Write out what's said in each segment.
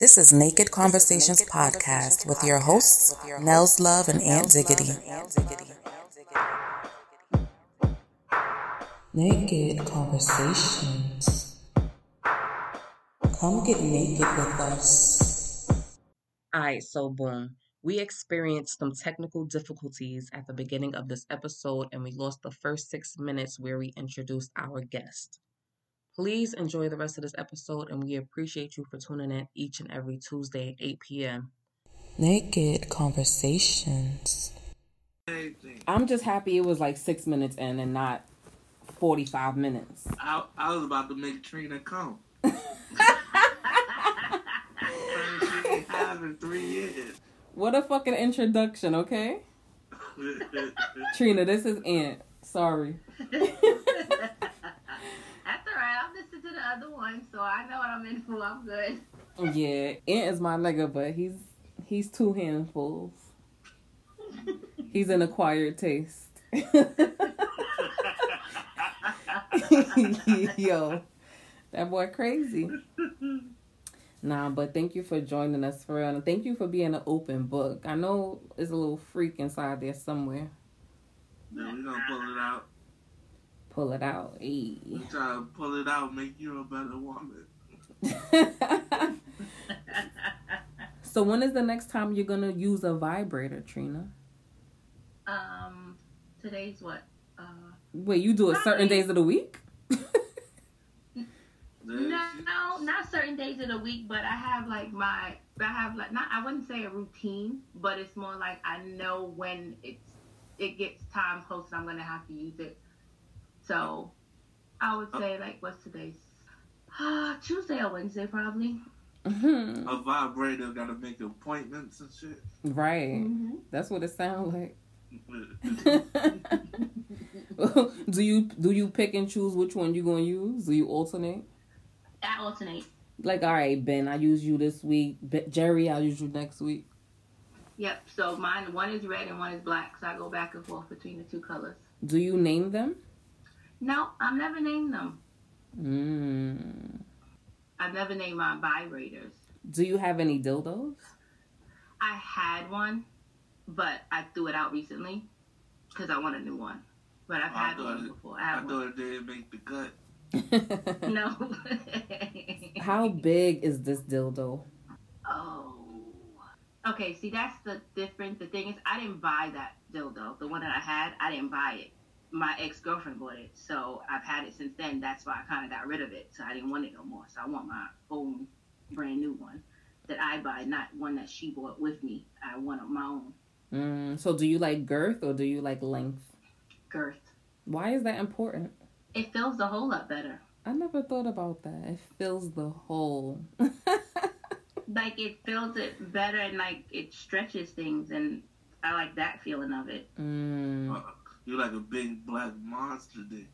This is Naked Conversations podcast with your hosts, Nels Love and Aunt Diggity. Naked Conversations. Come get naked with us. All right, so boom. We experienced some technical difficulties at the beginning of this episode, and we lost the first 6 minutes where we introduced our guest. Please enjoy the rest of this episode, and we appreciate you for tuning in each and every Tuesday at 8 p.m. Naked Conversations. I'm just happy it was like 6 minutes in and not 45 minutes. I was about to make Trina come. She ain't having 3 years. What a fucking introduction, okay? Trina, this is Aunt. Sorry. Other one, so I know what I'm in for. I'm good. Yeah, Ant is my nigga, but he's two handfuls. He's an acquired taste. Yo, that boy crazy. Nah, but thank you for joining us for real, and thank you for being an open book. I know there's a little freak inside there somewhere. No, we're gonna pull it out. Pull it out. Hey. We try to pull it out, make you a better woman. So when is the next time you're going to use a vibrator, Trina? Today's what? Wait, you do it certain days of the week? No, not certain days of the week, but I have like I wouldn't say a routine, but it's more like I know when it gets time close and I'm going to have to use it. So, I would say, like, what's today? Tuesday or Wednesday, probably. Mm-hmm. A vibrator got to make appointments and shit. Right. Mm-hmm. That's what it sounds like. Do you pick and choose which one you're going to use? Do you alternate? I alternate. Like, all right, Ben, I use you this week. Jerry, I'll use you next week. Yep. So, mine, one is red and one is black. So, I go back and forth between the two colors. Do you name them? No, I've never named them. I've never named my vibrators. Do you have any dildos? I had one, but I threw it out recently because I want a new one. But I've had one before. I thought it didn't make the cut. No. How big is this dildo? Oh. Okay, see, that's the difference. The thing is, I didn't buy that dildo. The one that I had, I didn't buy it. My ex-girlfriend bought it, so I've had it since then. That's why I kind of got rid of it, so I didn't want it no more. So I want my own brand new one that I buy, not one that she bought with me. I want my own. So do you like girth or do you like length? Girth. Why is that important? It fills the hole up better. I never thought about that. It fills the hole. Like, it fills it better, and like it stretches things, and I like that feeling of it. You're like a big black monster dick.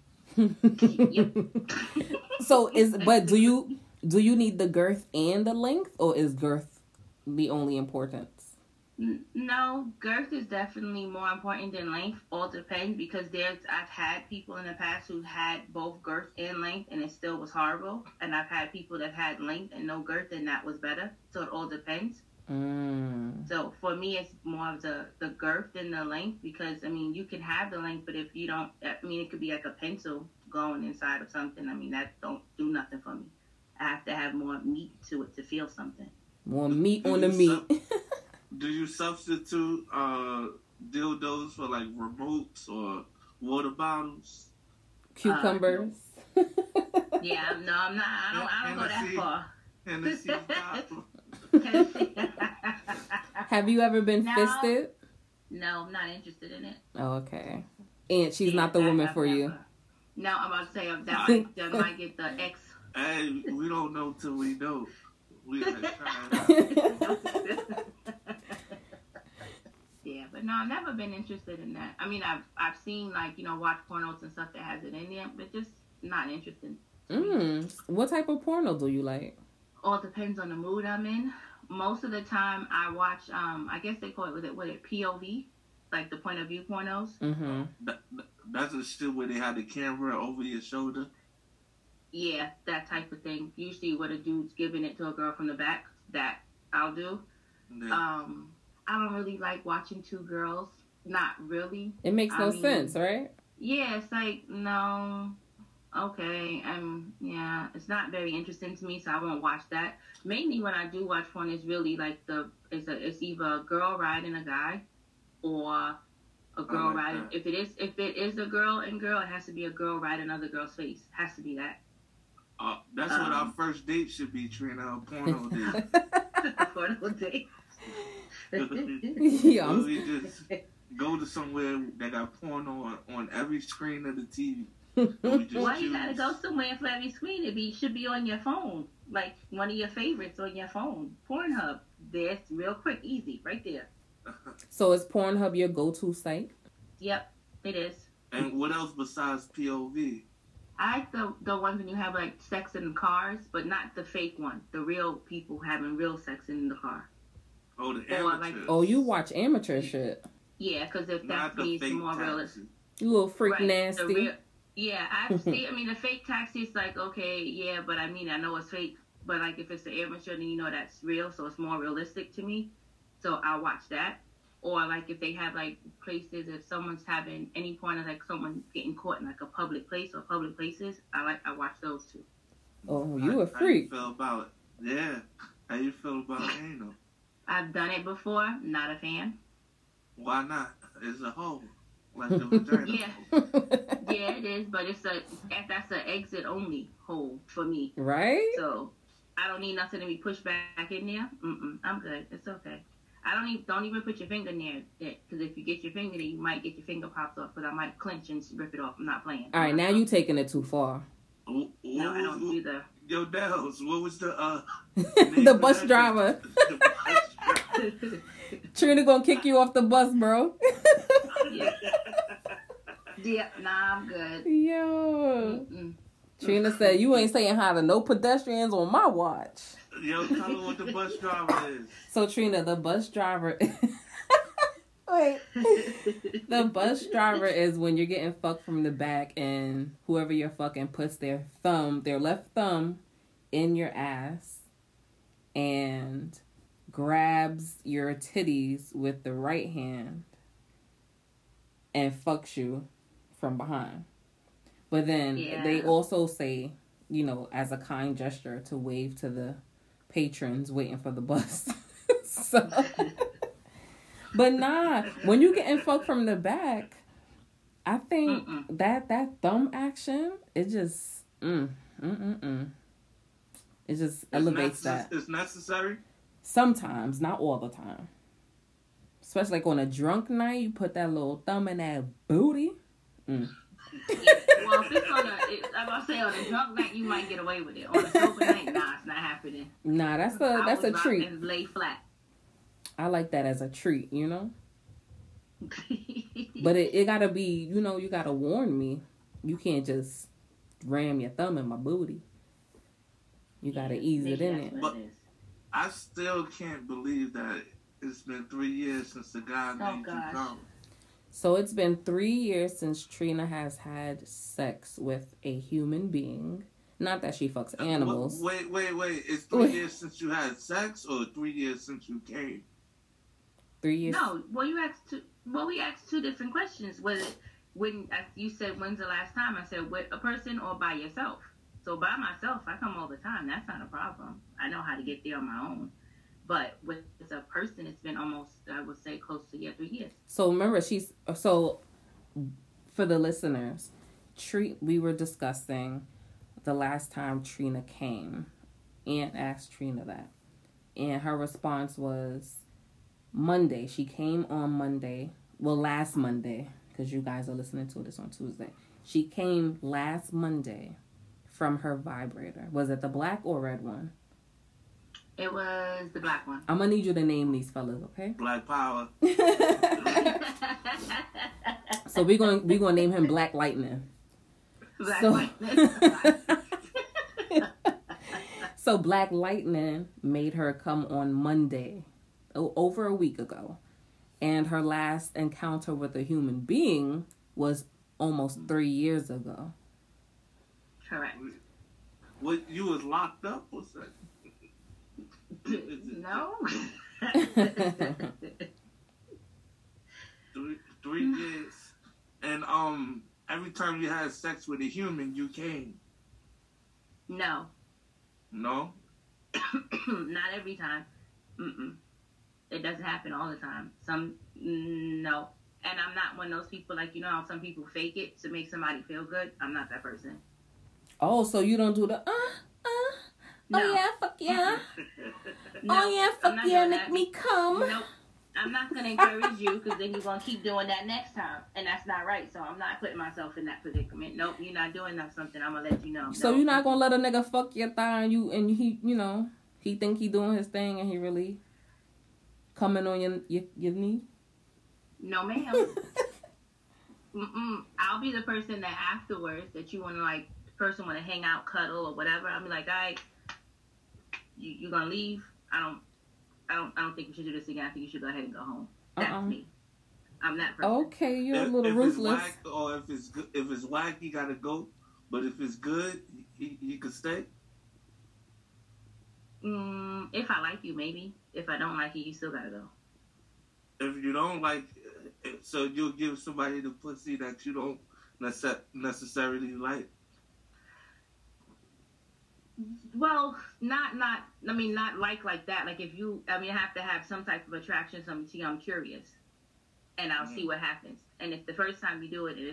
So do you need the girth and the length, or is girth the only importance? No, girth is definitely more important than length. All depends, because I've had people in the past who had both girth and length and it still was horrible, and I've had people that had length and no girth and that was better. So it all depends. So for me, it's more of the girth than the length, because I mean, you can have the length, but if you don't, I mean, it could be like a pencil going inside of something. I mean, that don't do nothing for me. I have to have more meat to it to feel something. More meat on the meat. Do you substitute dildos for like remotes or water bottles? Cucumbers. Yeah, no, I'm not. I don't go that far. Hennessy bottle. Have you ever been fisted? No, I'm not interested in it. Oh, okay. And she's not the woman for you. No, I'm about to say that might get the ex. Hey, we don't know till we know. We like trying out. Yeah, but no, I've never been interested in that. I mean, I've seen, like, you know, watch pornos and stuff that has it in there, but just not interested. What type of porno do you like? All depends on the mood I'm in. Most of the time I watch, I guess they call it, POV? Like the point of view pornos? Mm-hmm. That's the shit where they have the camera over your shoulder? Yeah, that type of thing. Usually where the dude's giving it to a girl from the back. that I'll do. Yeah. I don't really like watching two girls. Not really. It makes no sense, right? Yeah, it's like, no, okay, yeah, it's not very interesting to me, so I won't watch that. Mainly when I do watch one, it's really like it's either a girl riding a guy or a girl riding. If it is a girl and girl, it has to be a girl riding another girl's face. It has to be that. That's what our first date should be, Trina. A porno date. A porno date. So we just go to somewhere that got porno on every screen of the TV. Why you gotta go somewhere for every screen? It should be on your phone, like one of your favorites on your phone. Pornhub. There's real quick, easy, right there. So is Pornhub your go-to site? Yep, it is. And what else besides POV? I like the ones when you have like sex in cars, but not the fake one. The real people having real sex in the car. Oh, the amateurs. You watch amateur shit. Yeah, because if that means more realistic. You little freak right. Nasty. Yeah, I see. I mean, the fake taxi is like, okay, yeah, but I mean, I know it's fake. But like, if it's the amateur, then you know that's real, so it's more realistic to me. So I'll watch that. Or like if they have like places, if someone's having any point of like someone getting caught in like a public place or public places, I watch those too. Oh, you a freak. How you feel about it? Yeah. How you feel about anal? I've done it before. Not a fan. Why not? It's a hole. Like the vagina. Yeah. Yeah, it is, but that's an exit only hole for me. Right? So I don't need nothing to be pushed back in there. I'm good. It's okay. I don't even put your finger near it, because if you get your finger there, you might get your finger popped off, because I might clench and rip it off. I'm not playing. All right, now you taking it too far. No, I don't do that. Yo, Dells, what was the... the bus driver. Trina gonna kick you off the bus, bro. Yeah. Yeah, nah, I'm good. Yo. Mm-mm. Trina said, you ain't saying hi to no pedestrians on my watch. Yo, tell me what the bus driver is. So, Trina, the bus driver... Wait. The bus driver is when you're getting fucked from the back and whoever you're fucking puts their left thumb in your ass and grabs your titties with the right hand and fucks you from behind. But then they also say, you know, as a kind gesture to wave to the patrons waiting for the bus. So, but nah, when you getting fucked from the back, I think that thumb action, it just, it just elevates that. It's necessary? Sometimes, not all the time. Especially like on a drunk night, you put that little thumb in that booty. Mm. Yeah. Well, if it's on a drunk night, you might get away with it. On a sober night, nah, it's not happening. Nah, that's a treat. And lay flat. I like that as a treat, you know. But it gotta be, you know, you gotta warn me. You can't just ram your thumb in my booty. You gotta ease it in it. But I still can't believe that it's been 3 years since the guy named you come. So it's been 3 years since Trina has had sex with a human being. Not that she fucks animals. Wait. It's 3 years since you had sex or 3 years since you came? 3 years. No, well, you asked two. Well, we asked two different questions. Was it when you said, when's the last time? I said, with a person or by yourself? So by myself, I come all the time. That's not a problem. I know how to get there on my own. But with a person, it's been almost, I would say, close to 3 years. So remember, for the listeners, we were discussing the last time Trina came. Aunt asked Trina that. And her response was Monday. She came on Monday. Well, last Monday, because you guys are listening to this on Tuesday. She came last Monday from her vibrator. Was it the black or red one? It was the black one. I'm going to need you to name these fellas, okay? Black Power. So we're gonna name him Black Lightning. Lightning. So Black Lightning made her come on Monday, over a week ago. And her last encounter with a human being was almost 3 years ago. Correct. What, you was locked up or something? No. three years. And every time you had sex with a human, you came. No. No? Not every time. Mm-mm. It doesn't happen all the time. Some, no. And I'm not one of those people, like, you know how some people fake it to make somebody feel good? I'm not that person. Oh, so you don't do the, no. Oh, yeah, fuck yeah. No, oh, yeah, fuck yeah, make me come. Nope. I'm not going to encourage you because then you're going to keep doing that next time. And that's not right. So I'm not putting myself in that predicament. Nope, you're not doing that something. I'm going to let you know. So you're not going to let a nigga fuck your thigh and he, you know, he think he doing his thing and he really coming on your knee? No, ma'am. Mm-mm. I'll be the person that afterwards that you want to, like, the person want to hang out, cuddle or whatever. I'll be like, all right, you going to leave? I don't think we should do this again. I think you should go ahead and go home. That's me. I'm that person. Okay, you're a little ruthless. If it's whack or if it's whack, you gotta go. But if it's good, you could stay. If I like you, maybe. If I don't like you, you still gotta go. If you don't like, so you'll give somebody the pussy that you don't necessarily like. Well, not like that. Like if you, have to have some type of attraction, something to you. I'm curious, and I'll see what happens. And if the first time you do it and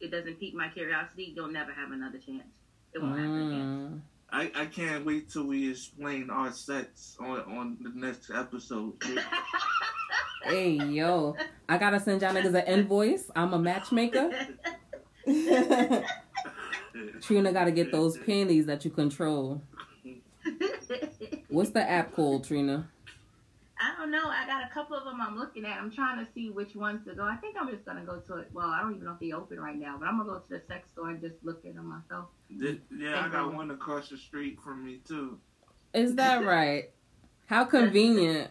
it doesn't pique my curiosity, you'll never have another chance. It won't happen again. I can't wait till we explain our sex on the next episode. Hey yo, I gotta send y'all niggas an invoice. I'm a matchmaker. Trina gotta get those panties that you control. What's the app called, Trina? I don't know. I got a couple of them I'm looking at. I'm trying to see which ones to go. I think I'm just gonna go to it. Well, I don't even know if they open right now, but I'm gonna go to the sex store and just look at them myself. Yeah, I got one across the street from me too. Is that right? How convenient.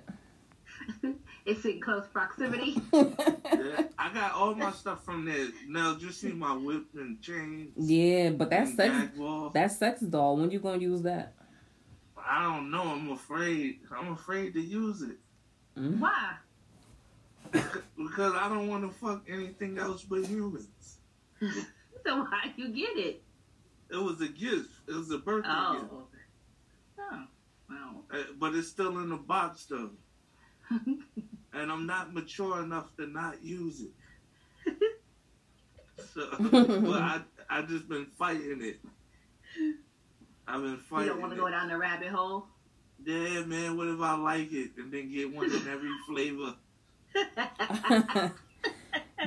It's in close proximity. Yeah, I got all my stuff from there. Now, did you see my whip and chains? Yeah, but that sex doll, when you going to use that? I don't know. I'm afraid to use it. Mm-hmm. Why? Because I don't want to fuck anything else but humans. So why'd you get it? It was a gift. It was a birthday gift. Oh, wow. But it's still in the box, though. And I'm not mature enough to not use it. So, well, I just been fighting it. I've been fighting it. You don't want to go down the rabbit hole? Yeah, man, what if I like it and then get one in every flavor?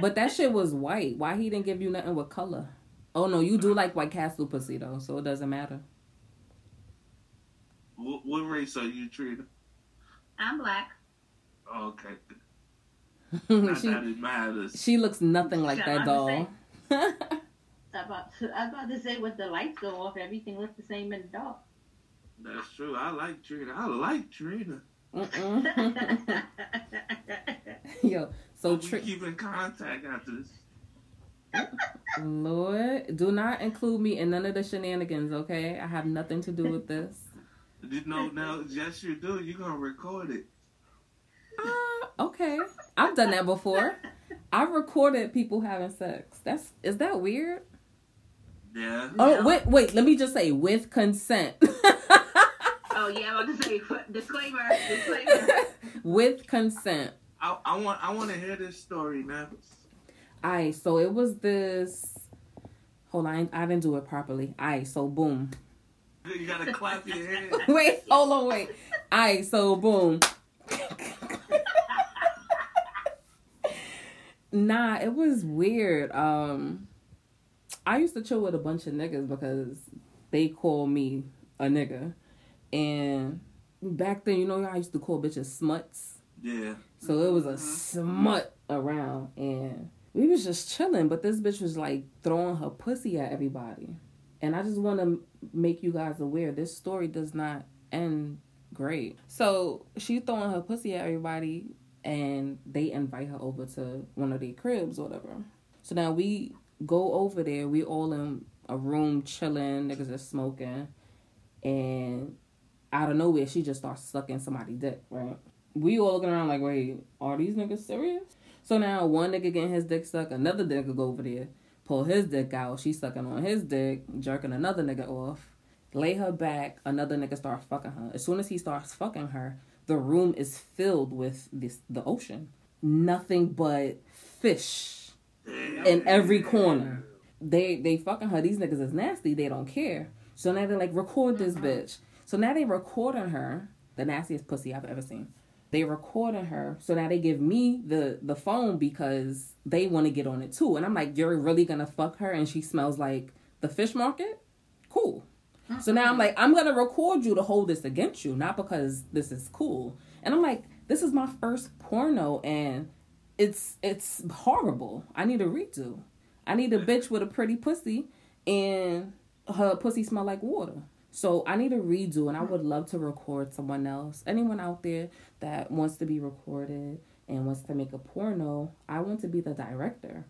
But that shit was white. Why he didn't give you nothing with color? Oh, no, you do like White Castle pussy, though, so it doesn't matter. What race are you, Trina? I'm black. Okay. That it matters. She looks nothing like that doll. I was about to say, with the lights go off, everything looks the same in the doll. That's true. I like Trina. Mm-mm. Yo, so Trina. Keep in contact after this. Lord, do not include me in none of the shenanigans, okay? I have nothing to do with this. No, yes you do. You're going to record it. Okay, I've done that before. I've recorded people having sex. Is that weird? Yeah. Oh, wait. Let me just say, with consent. Oh yeah, I'm about to say disclaimer. With consent. I want to hear this story now. All right, so it was this. Hold on, I didn't do it properly. All right, so boom. You gotta clap your hands. Wait, hold on, wait. All right, so boom. Nah, it was weird. I used to chill with a bunch of niggas because they call me a nigga. And back then, you know, I used to call bitches smuts. Yeah. So it was a smut around. And we was just chilling. But this bitch was like throwing her pussy at everybody. And I just want to make you guys aware, this story does not end great. So she throwing her pussy at everybody. And they invite her over to one of their cribs or whatever. So now we go over there. We all in a room chilling. Niggas are smoking. And out of nowhere, she just starts sucking somebody's dick, right? We all looking around like, wait, are these niggas serious? So now one nigga getting his dick sucked, another nigga go over there, pull his dick out, she sucking on his dick, jerking another nigga off, lay her back, another nigga start fucking her. As soon as he starts fucking her, the room is filled with the ocean. Nothing but fish in every corner. They fucking her. These niggas is nasty. They don't care. So now they're like, record this bitch. So now they recording her. The nastiest pussy I've ever seen. They recording her. So now they give me the phone because they want to get on it too. And I'm like, you're really going to fuck her? And she smells like the fish market? Cool. So now I'm like, I'm going to record you to hold this against you, not because this is cool. And I'm like, this is my first porno, and it's horrible. I need a redo. I need a bitch with a pretty pussy, and her pussy smell like water. So I need a redo, and I would love to record someone else. Anyone out there that wants to be recorded and wants to make a porno, I want to be the director.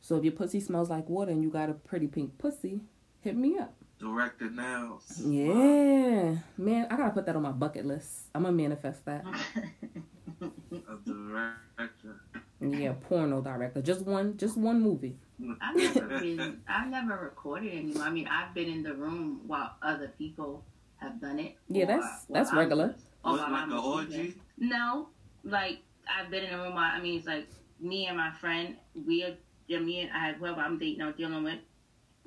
So if your pussy smells like water and you got a pretty pink pussy, hit me up. Director now. Yeah. Man, I got to put that on my bucket list. I'm going to manifest that. A director. Yeah, porno director. Just one movie. I've never recorded anyone. I mean, I've been in the room while other people have done it. Yeah, that's regular. Oh, like an orgy? No. Like, I've been in a room while, I mean, it's like me and my friend, whoever I'm dating or dealing with,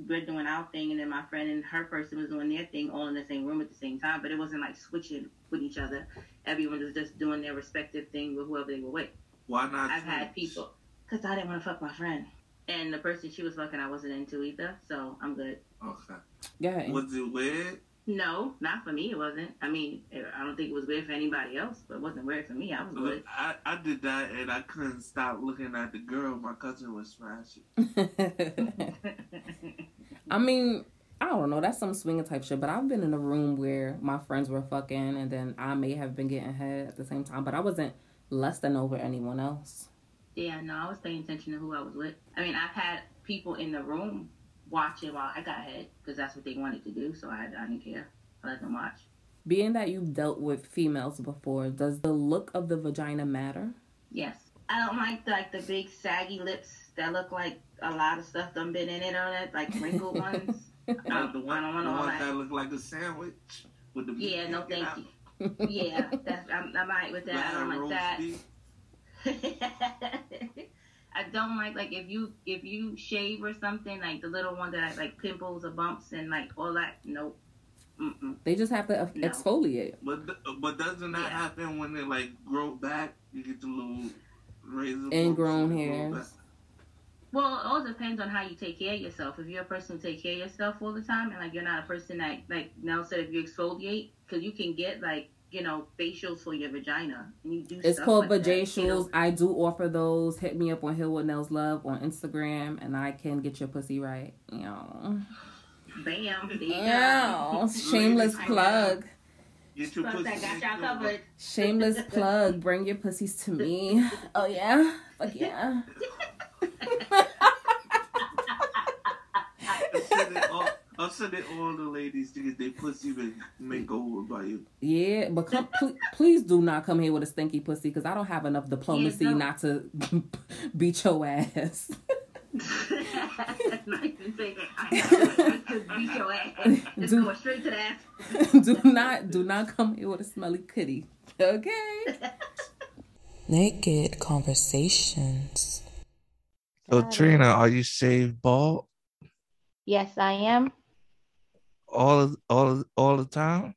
we're doing our thing, and then my friend and her person was doing their thing all in the same room at the same time, but it wasn't like switching with each other. Everyone was just doing their respective thing with whoever they were with. Why not? I've had people, because I didn't want to fuck my friend, and the person she was fucking I wasn't into either, so I'm good. Okay. Yeah. Was it weird? No, not for me, it wasn't. I mean, I don't think it was weird for anybody else, but it wasn't weird for me. I was good. I did that, and I couldn't stop looking at the girl my cousin was smashing. I mean, I don't know. That's some swinging type shit, but I've been in a room where my friends were fucking, and then I may have been getting head at the same time, but I wasn't less than over anyone else. Yeah, no, I was paying attention to who I was with. I mean, I've had people in the room watching while I got head, because that's what they wanted to do, so I didn't care. I let them watch. Being that you've dealt with females before, does the look of the vagina matter? Yes. I don't like the big saggy lips that look like a lot of stuff done been in it on it, like wrinkled ones. I don't want that look like a sandwich with the yeah, no thank out. You. Yeah, that's I'm right with that. Like I don't like that. I don't like if you shave or something, like the little ones that like pimples or bumps and like all that. Nope. Mm-mm. They just have to exfoliate. But doesn't that happen when they like grow back? You get the little razor ingrown hair. Well, it all depends on how you take care of yourself. If you're a person who take care of yourself all the time, and like you're not a person that like Nell said, if you exfoliate, because you can get like, you know, facials for your vagina. And you do it's stuff called like vajacials. You know? I do offer those. Hit me up on Hill with Nels Love on Instagram, and I can get your pussy right. You know. Bam. There you go. Shameless plug. Get your pussy. I got y'all covered. Shameless plug. Bring your pussies to me. Oh, yeah? Fuck yeah. I'll send it all the ladies to get their pussy make over by you. Yeah, but please do not come here with a stinky pussy, because I don't have enough diplomacy not to beat your ass. That's not even saying it. I have to beat your ass. Just go straight to the ass. Do not come here with a smelly kitty. Okay. Naked Conversations. So Trina, are you shaved bald? Yes, I am. All the time?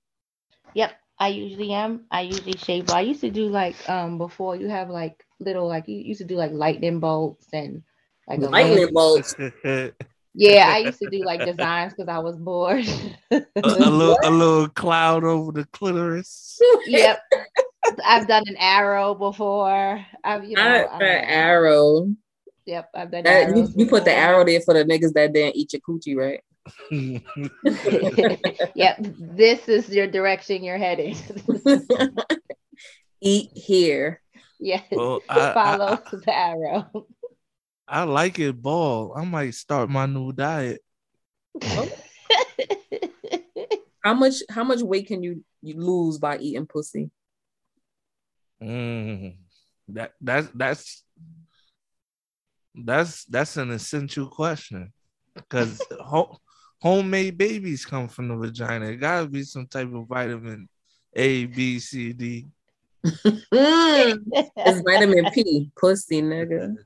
Yep, I usually am. I usually shave. I used to do like before you have like little like you used to do like lightning bolts and like a lightning bolts. Yeah, I used to do like designs because I was bored. a little cloud over the clitoris. Yep, I've done an arrow before. Arrow. Yep, I've done that. You put the arrow there for the niggas that didn't eat your coochie, right? Yep, this is your direction you're heading. Eat here. Yes, well, follow the arrow. I like it bald. I might start my new diet. How much weight can you lose by eating pussy? That's an essential question, because homemade babies come from the vagina. It gotta be some type of vitamin A, B, C, D. It's vitamin P, pussy nigga.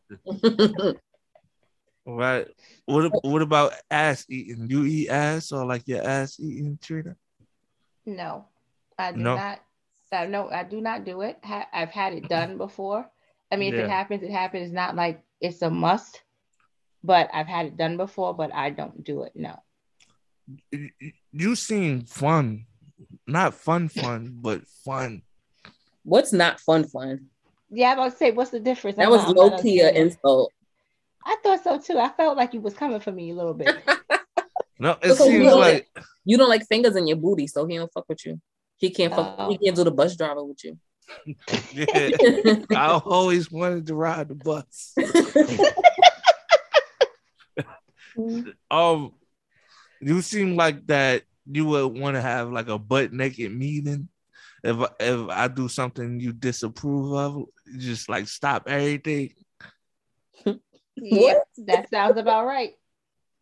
Right. What about ass eating? You eat ass, or like your ass eating, Trina? No, I do not. No, I do not do it. I've had it done before. I mean, if it happens. It's not like it's a must, but I've had it done before, but I don't do it. No. You seem fun. Not fun, but fun. What's not fun? Yeah, I was about to say, what's the difference? That was low-key an insult. I thought so, too. I felt like you was coming for me a little bit. No, it seems like... You don't like fingers in your booty, so he don't fuck with you. He can't fuck. He can't do the bus driver with you. Yeah. I always wanted to ride the bus. You seem like that you would want to have like a butt naked meeting. If I do something you disapprove of, just like stop everything. Yeah, that sounds about right.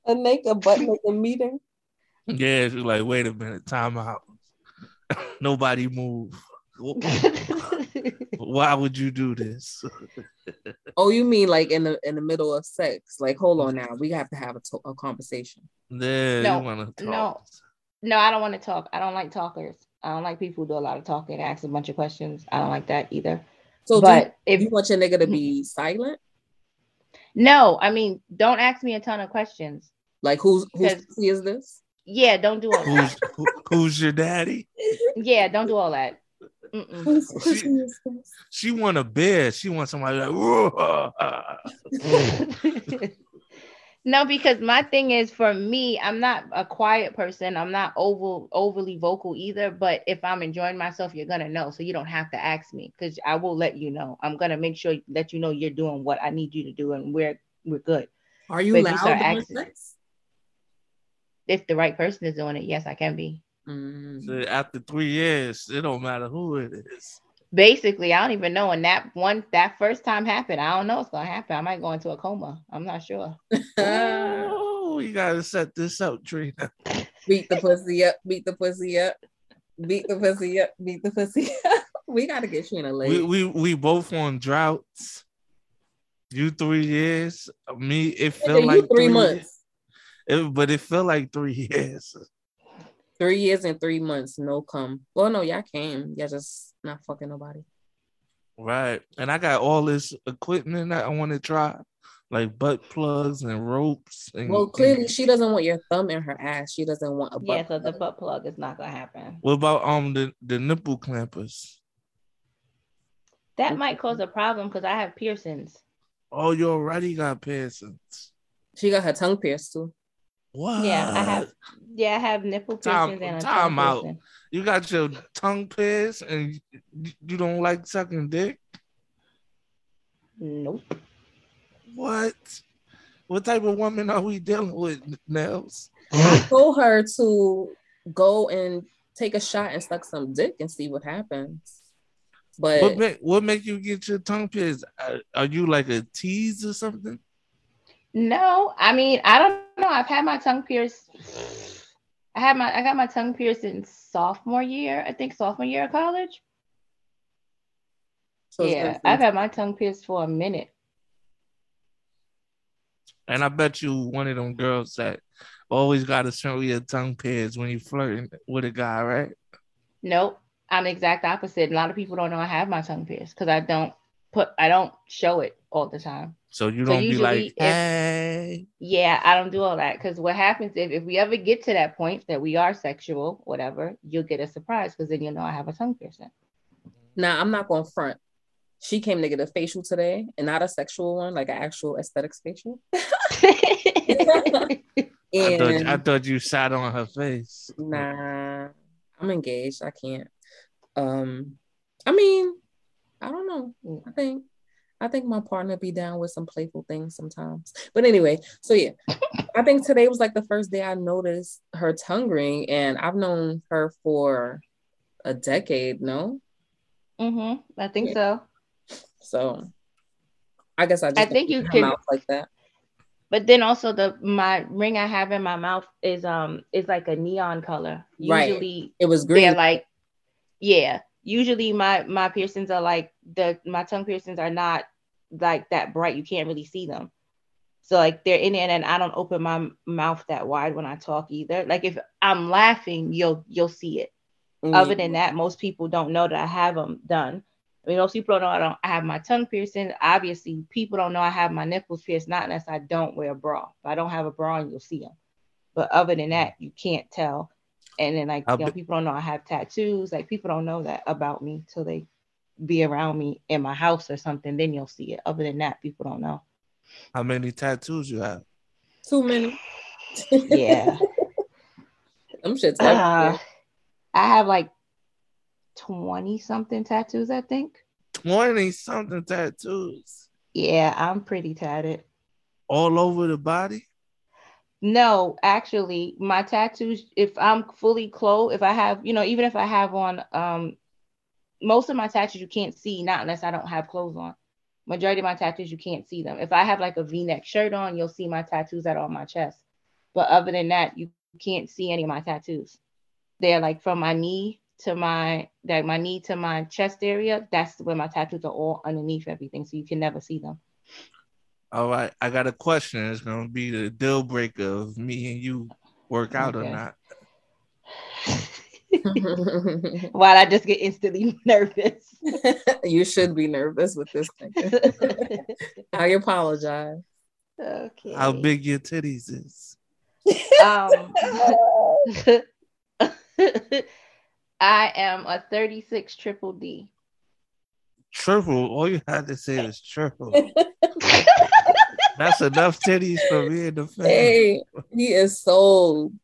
A butt naked meeting. Yeah, she's like, wait a minute, time out. Nobody move. Why would you do this? Oh, you mean like in the middle of sex? Like, hold on now, we have to have a conversation. Yeah, no, you want to talk? No, I don't want to talk. I don't like talkers. I don't like people who do a lot of talking and ask a bunch of questions. I don't like that either. So, but if you want your nigga to be silent, no, I mean, don't ask me a ton of questions. Like, whose pussy is this? Yeah, don't do all that. Who's your daddy? Yeah, don't do all that. She want a bear. She wants somebody like, whoa. No, because my thing is, for me, I'm not a quiet person. I'm not overly vocal either. But if I'm enjoying myself, you're going to know. So you don't have to ask me, because I will let you know. I'm going to make sure that you know you're doing what I need you to do, and we're good. Are you loud? If the right person is doing it, yes, I can be. So after 3 years, it don't matter who it is. Basically, I don't even know when that first time happened. I don't know what's gonna happen. I might go into a coma. I'm not sure. Oh, you gotta set this up, Trina. Beat the pussy up. Beat the pussy up. Beat the pussy up. Beat the pussy up. We gotta get Trina laid. We both on droughts. You 3 years. Me, it felt like you 3 months. But it felt like 3 years. 3 years and 3 months, no come. Well, no, y'all came. Y'all just not fucking nobody. Right. And I got all this equipment that I want to try, like butt plugs and ropes. Well, clearly she doesn't want your thumb in her ass. She doesn't want a butt plug. Yeah, so the butt plug is not going to happen. What about the nipple clampers? That might cause a problem, because I have piercings. Oh, you already got piercings. She got her tongue pierced, too. What? Yeah, I have nipple piercings and a tongue piercing. You got your tongue pierced and you don't like sucking dick? Nope. What? What type of woman are we dealing with, Nels? I told her to go and take a shot and suck some dick and see what happens. But what make you get your tongue pierced? Are you like a tease or something? No, I mean, I don't know. I've had my tongue pierced. I got my tongue pierced in sophomore year of college. So yeah, I've had my tongue pierced for a minute. And I bet you one of them girls that always got to show your tongue pierced when you flirting with a guy, right? Nope, I'm the exact opposite. A lot of people don't know I have my tongue pierced, because I don't show it all the time. So you don't be like, hey. Yeah, I don't do all that, because what happens if we ever get to that point that we are sexual, whatever, you'll get a surprise, because then you know I have a tongue piercing. Now, I'm not going to front. She came to get a facial today, and not a sexual one, like an actual aesthetics facial. I thought you sat on her face. Nah, I'm engaged. I can't. I mean, I don't know. I think my partner be down with some playful things sometimes. But anyway, so yeah, I think today was like the first day I noticed her tongue ring, and I've known her for a decade, no? Mm-hmm. I think so. So I guess I just think you could mouth like that. But then also my ring I have in my mouth is like a neon color. Usually right. It was green. They're like, yeah. Usually my piercings are like my tongue piercings are not like that bright. You can't really see them. So like they're in there, and I don't open my mouth that wide when I talk either. Like if I'm laughing, you'll see it. Mm-hmm. Other than that, most people don't know that I have them done. I mean, most people don't know I have my tongue piercing. Obviously, people don't know I have my nipples pierced, not unless I don't wear a bra. If I don't have a bra on, you'll see them. But other than that, you can't tell. And then like, you know, people don't know I have tattoos. Like people don't know that about me till they be around me in my house or something. Then you'll see it. Other than that, people don't know. How many tattoos you have? Too many. Yeah. Them shit's everywhere. I have like 20-something tattoos, I think. 20-something tattoos? Yeah, I'm pretty tatted. All over the body? No, actually, my tattoos, if I'm fully clothed, if I have, you know, even if I have on, most of my tattoos you can't see, not unless I don't have clothes on. Majority of my tattoos, you can't see them. If I have like a V-neck shirt on, you'll see my tattoos that are on my chest. But other than that, you can't see any of my tattoos. They're like from my knee to my knee to my chest area. That's where my tattoos are all underneath everything. So you can never see them. All right. I got a question. It's going to be the deal breaker of me and you work out or not. While I just get instantly nervous. You should be nervous with this thing. I apologize. Okay. How big your titties is? I am a 36 triple D. Triple? All you had to say is triple. That's enough titties for me in the family. Hey, he is sold.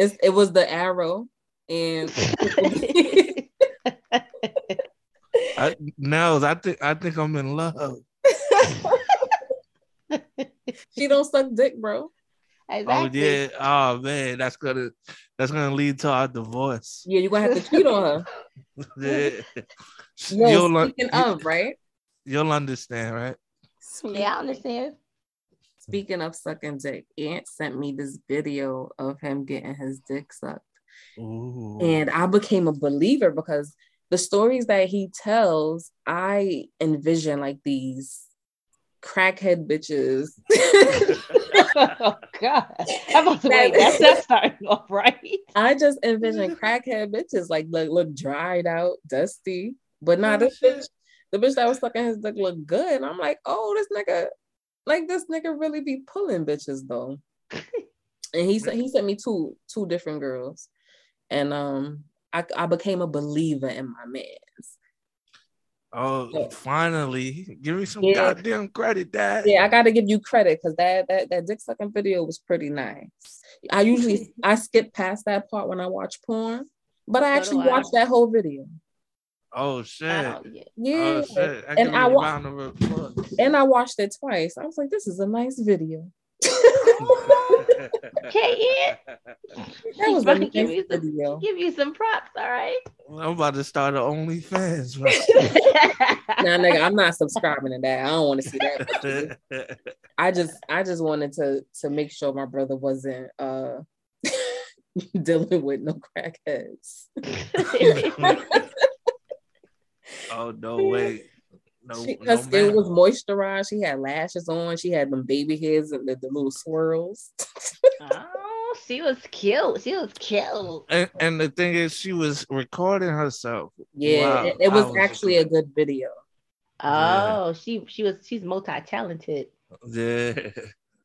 It was the arrow, and I think I'm in love. She don't suck dick, bro. Exactly. Oh yeah. Oh man, that's gonna lead to our divorce. Yeah, you're gonna have to cheat on her. Yeah. You'll understand, right? Yeah, I understand. Speaking of sucking dick, Ant sent me this video of him getting his dick sucked. Ooh. And I became a believer because the stories that he tells, I envision like these crackhead bitches. Oh God. I'm about to wait. That's not starting off right. I just envision crackhead bitches like look dried out, dusty. But nah, the bitch that was sucking his dick looked good. And I'm like, oh, this nigga really be pulling bitches though. And he sent me two different girls, and I became a believer in my man's. Oh, so, finally, give me some goddamn credit, Dad. Yeah, I gotta give you credit because that dick sucking video was pretty nice. I usually I skip past that part when I watch porn, but I actually watched that whole video. Oh shit! Wow. Yeah, oh, shit. I watched it twice. I was like, "This is a nice video." Okay, that was a nice video. Give you some props, all right? I'm about to start an OnlyFans. Nah, nigga, I'm not subscribing to that. I don't want to see that. I just wanted to make sure my brother wasn't dealing with no crackheads. Oh no way! No, her skin was moisturized. She had lashes on. She had them baby hairs and the little swirls. Oh, she was cute. She was cute. And the thing is, she was recording herself. Yeah, wow. It was actually a good video. Oh, yeah. She's multi-talented. Yeah,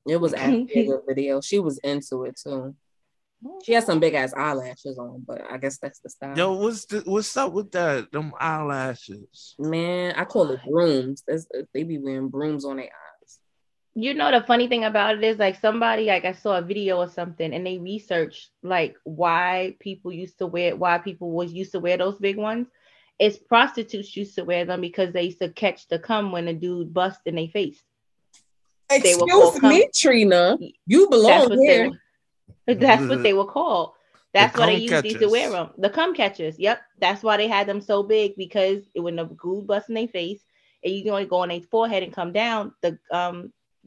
it was actually a good video. She was into it too. She has some big ass eyelashes on, but I guess that's the style. Yo, what's up with that? Them eyelashes, man. I call it brooms. They be wearing brooms on their eyes. You know the funny thing about it is, like somebody, like I saw a video or something, and they researched like why people was used to wear those big ones. It's prostitutes used to wear them because they used to catch the cum when a dude bust in their face. Excuse me, Trina. You belong here. That's what they were called. That's why they used to wear them. The cum catchers. Yep. That's why they had them so big, because it when the glue busts in their face and you can only go on their forehead and come down, the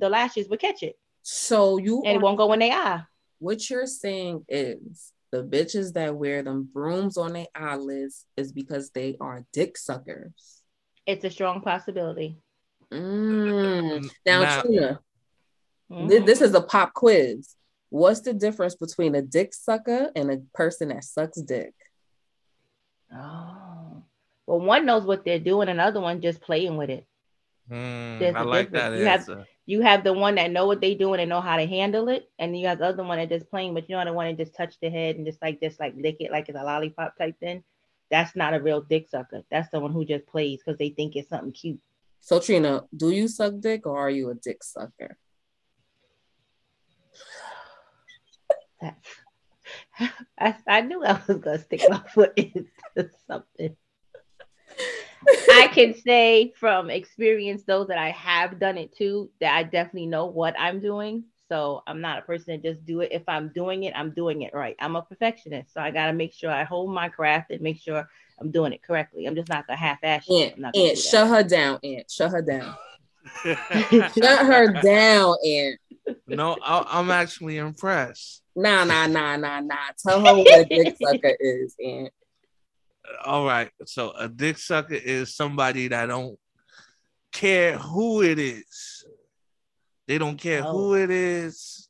lashes would catch it. So you and it won't go in their eye. What you're saying is the bitches that wear them brooms on their eyelids is because they are dick suckers. It's a strong possibility. Now, Trina, this is a pop quiz. What's the difference between a dick sucker and a person that sucks dick? Oh, well, one knows what they're doing, another one just playing with it. I like difference. That you have the one that know what they doing and know how to handle it, and you have the other one that just playing, but you know the one that just touch the head and just like lick it like it's a lollipop type thing. That's not a real dick sucker. That's the one who just plays because they think it's something cute. So, Trina, do you suck dick or are you a dick sucker? I knew I was going to stick my foot into something. I can say from experience, though, that I have done it too, that I definitely know what I'm doing. So I'm not a person that just do it. If I'm doing it right. I'm a perfectionist. So I got to make sure I hold my craft and make sure I'm doing it correctly. I'm just not going to half-ass it. Aunt, shut her down, Aunt. Shut her down. Shut her down, Aunt. No, I'm actually impressed. Nah. Tell her what a dick sucker is, Aunt. All right. So a dick sucker is somebody that don't care who it is. They don't care who it is.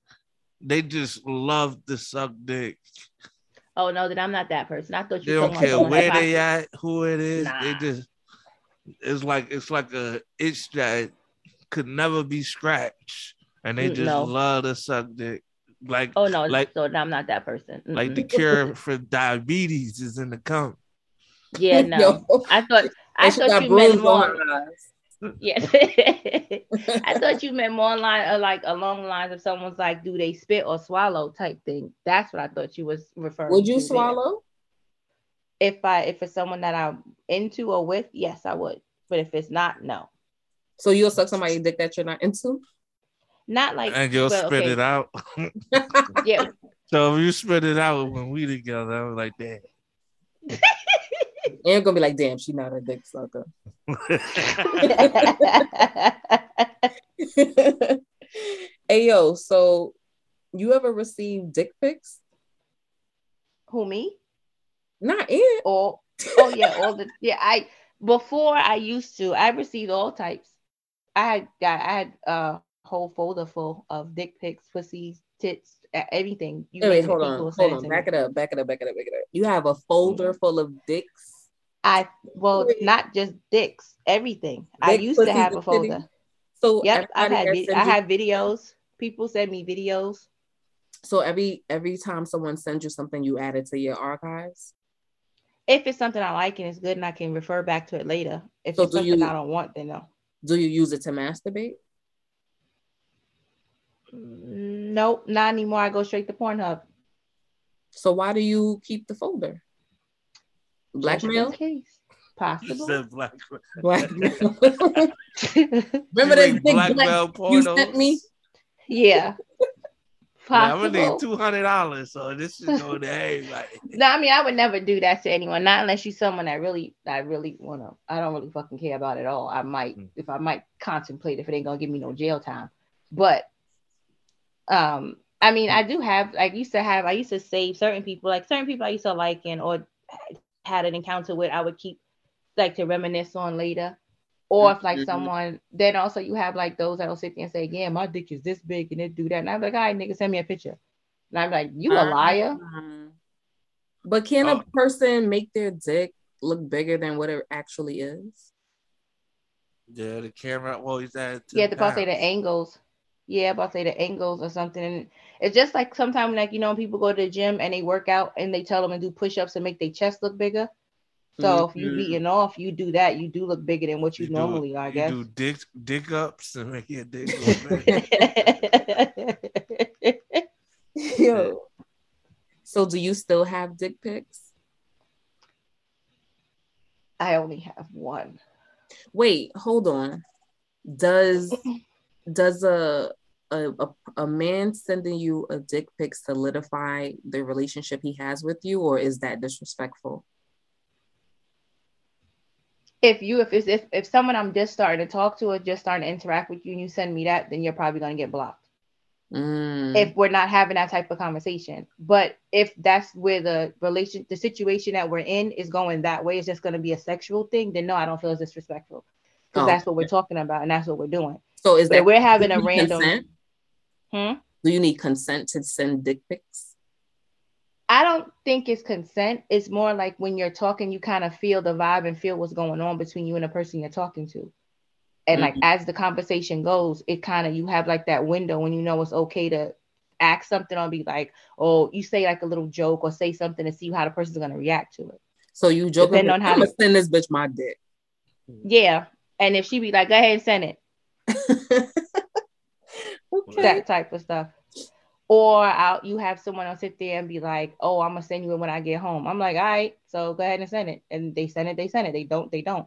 They just love to suck dick. Oh no, then I'm not that person. I thought you. They don't care where they at, who it is. Nah. They just it's like a itch that could never be scratched, and they just love to suck dick. Like oh no, like so I'm not that person. Mm-mm. Like the cure for diabetes is in the cum. Yeah, no. Yo. I thought you meant more. Yes, I thought you meant more along the lines of someone's like, do they spit or swallow type thing. That's what I thought you was referring to. Would you swallow? There. If it's someone that I'm into or with, yes, I would. But if it's not, no. So you'll suck somebody's dick that you're not into? Not like, and you'll spit it out. Yeah. So if you spit it out when we together, I was like, damn. And gonna be like, damn, she not a dick sucker. Hey yo, so you ever received dick pics? Who, me? Not it. I used to. I received all types. I had a whole folder full of dick pics, pussies, tits. Everything. Hold on. Back it up. You have a folder full of dicks. Not just dicks, everything. Dick, I used to have a folder. City. So yep, I had videos. People send me videos. So every time someone sends you something, you add it to your archives. If it's something I like and it's good, and I can refer back to it later. If it's something I don't want, then no. Do you use it to masturbate? Nope, not anymore. I go straight to Pornhub. So why do you keep the folder? Blackmail? Possible. Blackmail. Remember that big blackmail porno you sent me? Yeah. Possible. I'm gonna need $200, so this is going to everybody. No, I mean I would never do that to anyone, not unless you're someone that I really want to. I don't really fucking care about it at all. I might, if I might contemplate if it ain't gonna give me no jail time, but I mean I do have. I used to save certain people I used to like and or had an encounter with, I would keep like to reminisce on later, or if like someone, then also you have like those that'll sit there and say, yeah, my dick is this big and it do that, and I'm like, all right nigga, send me a picture, and I'm like, you a liar. But can a person make their dick look bigger than what it actually is? Yeah, the camera always adds to the angles or something. And it's just like sometimes, like, you know, people go to the gym and they work out and they tell them to do push-ups and make their chest look bigger. So if you're beating off, you do that. You do look bigger than what you normally are, I guess. You do dick ups and make your dick look big. Yo. So do you still have dick pics? I only have one. Wait, hold on. Does Does a man sending you a dick pic solidify the relationship he has with you, or is that disrespectful? If someone I'm just starting to talk to or just starting to interact with you and you send me that, then you're probably going to get blocked. If we're not having that type of conversation. But if that's where the situation that we're in is going that way, it's just going to be a sexual thing, then no, I don't feel it's disrespectful. Because that's what we're talking about and that's what we're doing. So is that we're having a random consent? Do you need consent to send dick pics? I don't think it's consent. It's more like when you're talking, you kind of feel the vibe and feel what's going on between you and the person you're talking to. And like, as the conversation goes, it kind of, you have like that window when you know it's okay to ask something or be like, oh, you say like a little joke or say something to see how the person's going to react to it. So you joke, I'm going to send this bitch my dick. Yeah. And if she be like, go ahead and send it. Okay. That type of stuff. Or you have someone else sit there and be like, oh, I'm going to send you it when I get home. I'm like, all right, so go ahead and send it. And they send it, they send it. They don't, they don't.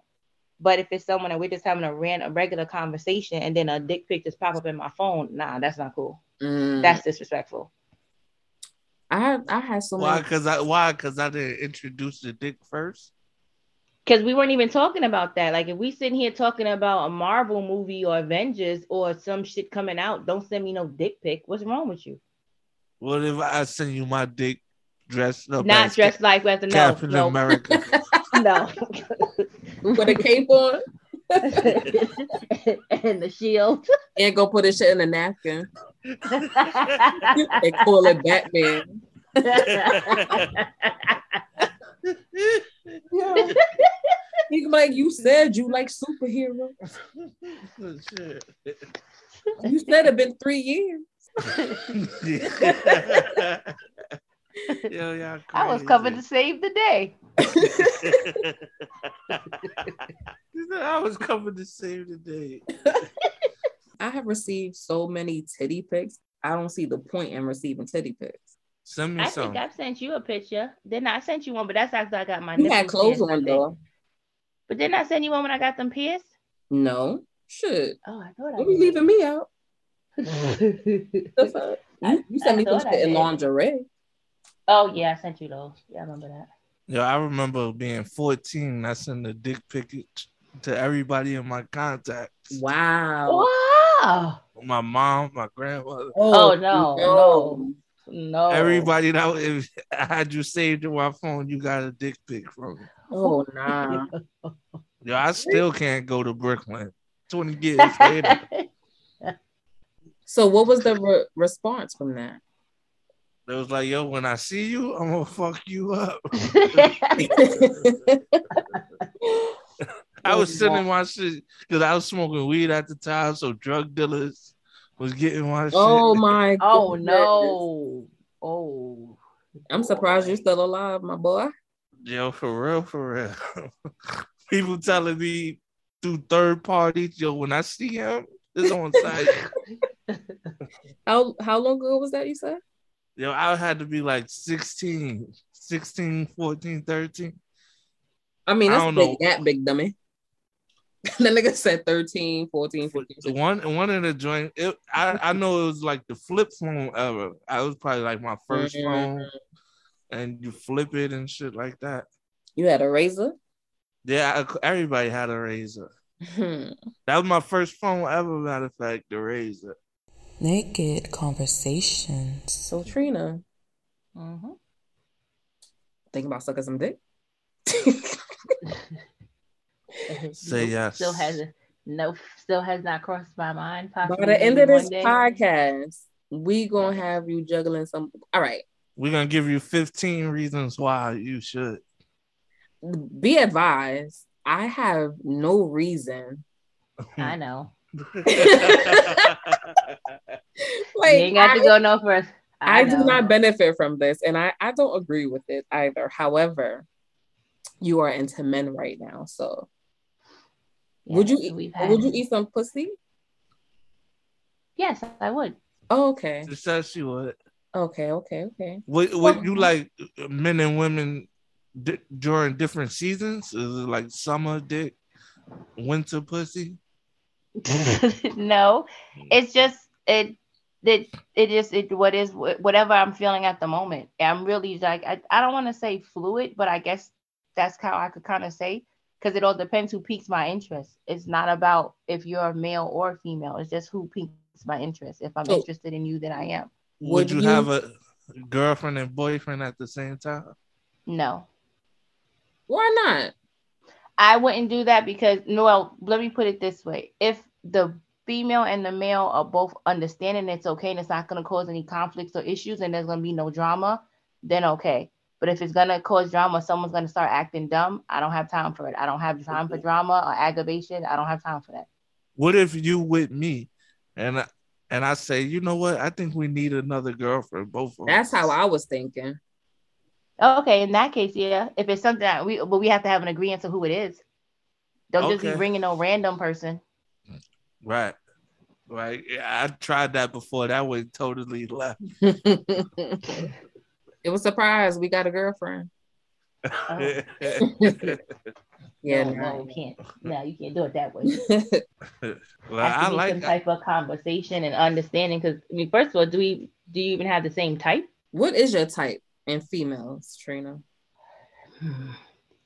But if it's someone that we're just having a regular conversation and then a dick pic just pop up in my phone, nah, that's not cool. That's disrespectful. I had so many. Why? Because I didn't introduce the dick first? Because we weren't even talking about that. Like, if we sitting here talking about a Marvel movie or Avengers or some shit coming out, don't send me no dick pic. What's wrong with you? What if I send you my dick dressed up? Not as dressed like as Captain America. No. With a cape on and the shield, and go put this shit in a napkin and call it Batman. Yeah. He's like, you said you like superheroes. You said it's been 3 years. Yo, y'all crazy. I was coming to save the day. I was coming to save the day. I have received so many titty pics. I don't see the point in receiving titty pics. Send me some. I think I've sent you a picture. Then I sent you one, but that's after I got my. You had clothes on though. But didn't I send you one when I got them pierced? No. Shit. Oh, I thought. What are you leaving me out? You sent me some shit in lingerie. Oh yeah, I sent you those. Yeah, I remember that. Yo, I remember being 14 and I sent a dick pic to everybody in my contacts. Wow. My mom, my grandmother. Oh no. Everybody that if I had you saved in my phone, you got a dick pic from me. Oh nah. Yo, I still can't go to Brooklyn 20 years later. So what was the response from that? It was like, yo, when I see you, I'm going to fuck you up. I was sending my shit because I was smoking weed at the time, so drug dealers was getting my shit. Oh, my God. Oh, no. Oh. I'm surprised you're still alive, my boy. Yo, for real. People telling me through third parties, yo, when I see him, it's on site. How long ago was that, you said? Yo, I had to be like 14, 13. I mean, that's that big dummy. That nigga said 13, 14, 15. One in the joint, I know it was like the flip phone era. I was probably like my first phone, and you flip it and shit like that. You had a razor? Yeah, everybody had a razor. That was my first phone ever, matter of fact, the razor. Naked Conversations. So Trina, thinking about sucking some dick. Say yes. Still has not crossed my mind. By the end of this podcast, we gonna have you juggling some. All right, we're gonna give you 15 reasons why you should. Be advised, I have no reason. I know. Like, you ain't got to go no first. I do not benefit from this, and I don't agree with it either. However, you are into men right now, so yes, would you eat some pussy? Yes, I would. Oh, okay. She says she would. Okay. Would you like men and women during different seasons? Is it like summer dick, winter pussy? No, it's just whatever I'm feeling at the moment. I'm really like, I don't want to say fluid, but I guess that's how I could kind of say, because it all depends who piques my interest. It's not about if you're male or female. It's just who piques my interest. If I'm interested in you, then I am. Would you have a girlfriend and boyfriend at the same time? No. Why not? I wouldn't do that because, well, let me put it this way. If the female and the male are both understanding it's okay and it's not going to cause any conflicts or issues and there's going to be no drama, then okay. But if it's going to cause drama, someone's going to start acting dumb, I don't have time for it. I don't have time for drama or aggravation. I don't have time for that. What if you with me and I say, you know what? I think we need another girlfriend, both of us. That's how I was thinking. Okay, in that case, yeah. If it's something that we have to have an agreement to who it is. Don't just be bringing no random person. Right, right. I tried that before. That was totally left. It was a surprise. We got a girlfriend. Oh. Yeah, no, you can't. No, you can't do it that way. Well, I like some type of conversation and understanding. Because I mean, first of all, do you even have the same type? What is your type? And females, Trina?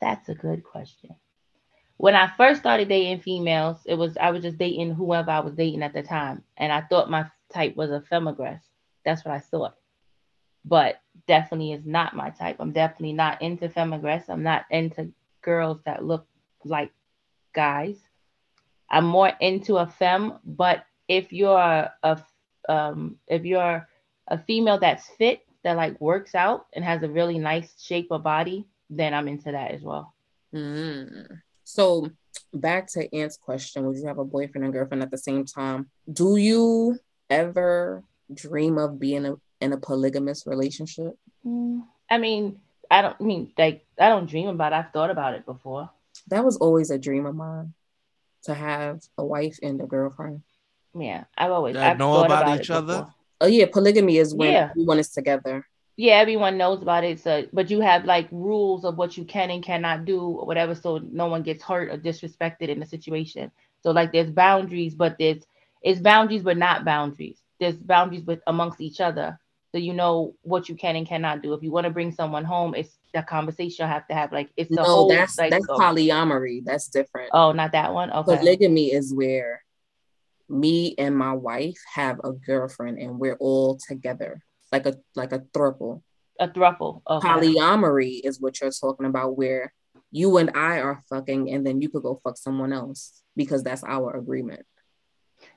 That's a good question. When I first started dating females, I was just dating whoever I was dating at the time. And I thought my type was a femogress. That's what I thought. But definitely is not my type. I'm definitely not into femogress. I'm not into girls that look like guys. I'm more into a femme, but if you're a female that's fit, that like works out and has a really nice shape of body, then I'm into that as well. Mm. So back to Ant's question, would you have a boyfriend and girlfriend at the same time? Do you ever dream of being in a polygamous relationship? I don't dream about it. I've thought about it before. That was always a dream of mine, to have a wife and a girlfriend. Yeah, I've know about each other before. Oh yeah, polygamy is when everyone is together. Yeah, everyone knows about it. So, but you have like rules of what you can and cannot do or whatever, so no one gets hurt or disrespected in the situation. So like there's boundaries, but it's boundaries but not boundaries. There's boundaries with amongst each other. So you know what you can and cannot do. If you want to bring someone home, it's the conversation you have to have. Like it's the whole, that's polyamory. That's different. Oh, not that one. Okay. Polygamy is where me and my wife have a girlfriend and we're all together, like a throuple. A throuple. Okay. Polyamory is what you're talking about, where you and I are fucking, and then you could go fuck someone else because that's our agreement.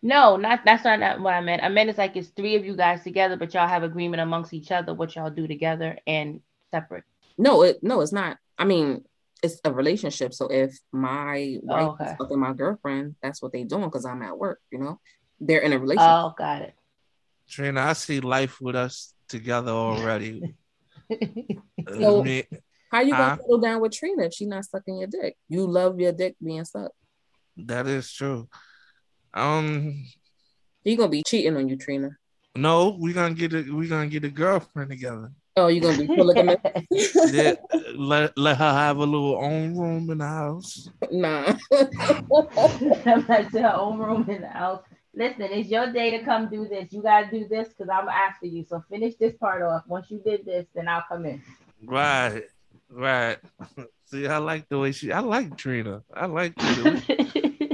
No, that's not what I meant. I meant it's like it's three of you guys together, but y'all have agreement amongst each other what y'all do together and separate. No, it's not. I mean, it's a relationship. So if my wife is fucking my girlfriend, that's what they doing because I'm at work, you know? They're in a relationship. Oh, got it. Trina, I see life with us together already. So how you gonna settle down with Trina if she's not sucking your dick? You love your dick being sucked. That is true. He gonna be cheating on you, Trina. No, we're gonna get a girlfriend together. Oh, you're going to be polygamous? Yeah, let her have a little own room in the house. Nah. I'm not your own room in the house. Listen, it's your day to come do this. You got to do this because I'm after you. So finish this part off. Once you did this, then I'll come in. Right. See, I like the way I like Trina. I like Trina.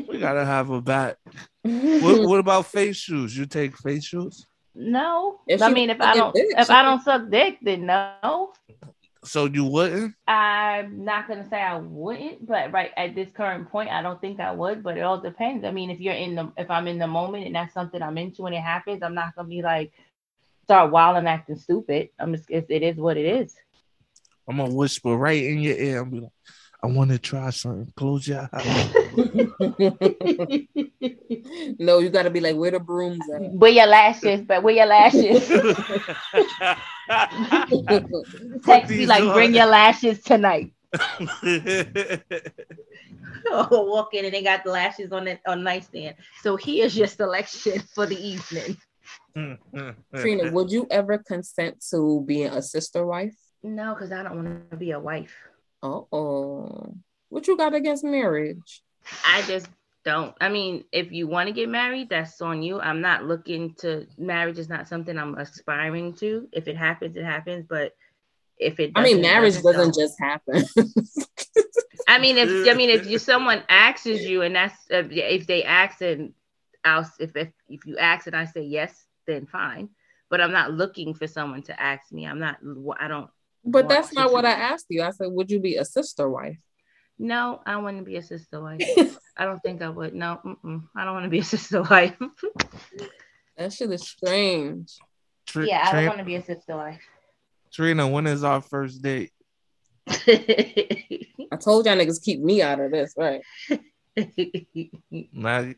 We got to have her back. What about face shoes? You take face shoes? No, if I don't suck dick, then no. So you wouldn't? I'm not gonna say I wouldn't, but right at this current point, I don't think I would. But it all depends. I mean, if I'm in the moment and that's something I'm into and it happens, I'm not gonna be like start wilding, acting stupid. It is what it is. I'm gonna whisper right in your ear. I'm gonna be like, I want to try something. Close your eyes. No, you gotta be like, where the brooms at? Where your lashes? Text me like, bring your lashes tonight. Oh, walk in and they got the lashes on nightstand. So here's your selection for the evening. Trina, would you ever consent to being a sister wife? No, because I don't want to be a wife. Uh-oh. What you got against marriage? I just Don't. I mean, if you want to get married, that's on you. I'm not looking to, marriage is not something I'm aspiring to. If it happens, it happens. But if it doesn't, I mean, marriage doesn't just happen. I mean, if someone asks you, and that's if they ask, and I'll, if you ask and I say yes, then fine. But I'm not looking for someone to ask me. I don't. But that's not what I asked you. I said, would you be a sister wife? No, I wouldn't be a sister wife. I don't think I would. No, I don't want to be a sister wife. That shit is strange. I don't want to be a sister wife. Trina, when is our first date? I told y'all niggas keep me out of this, right? You gotta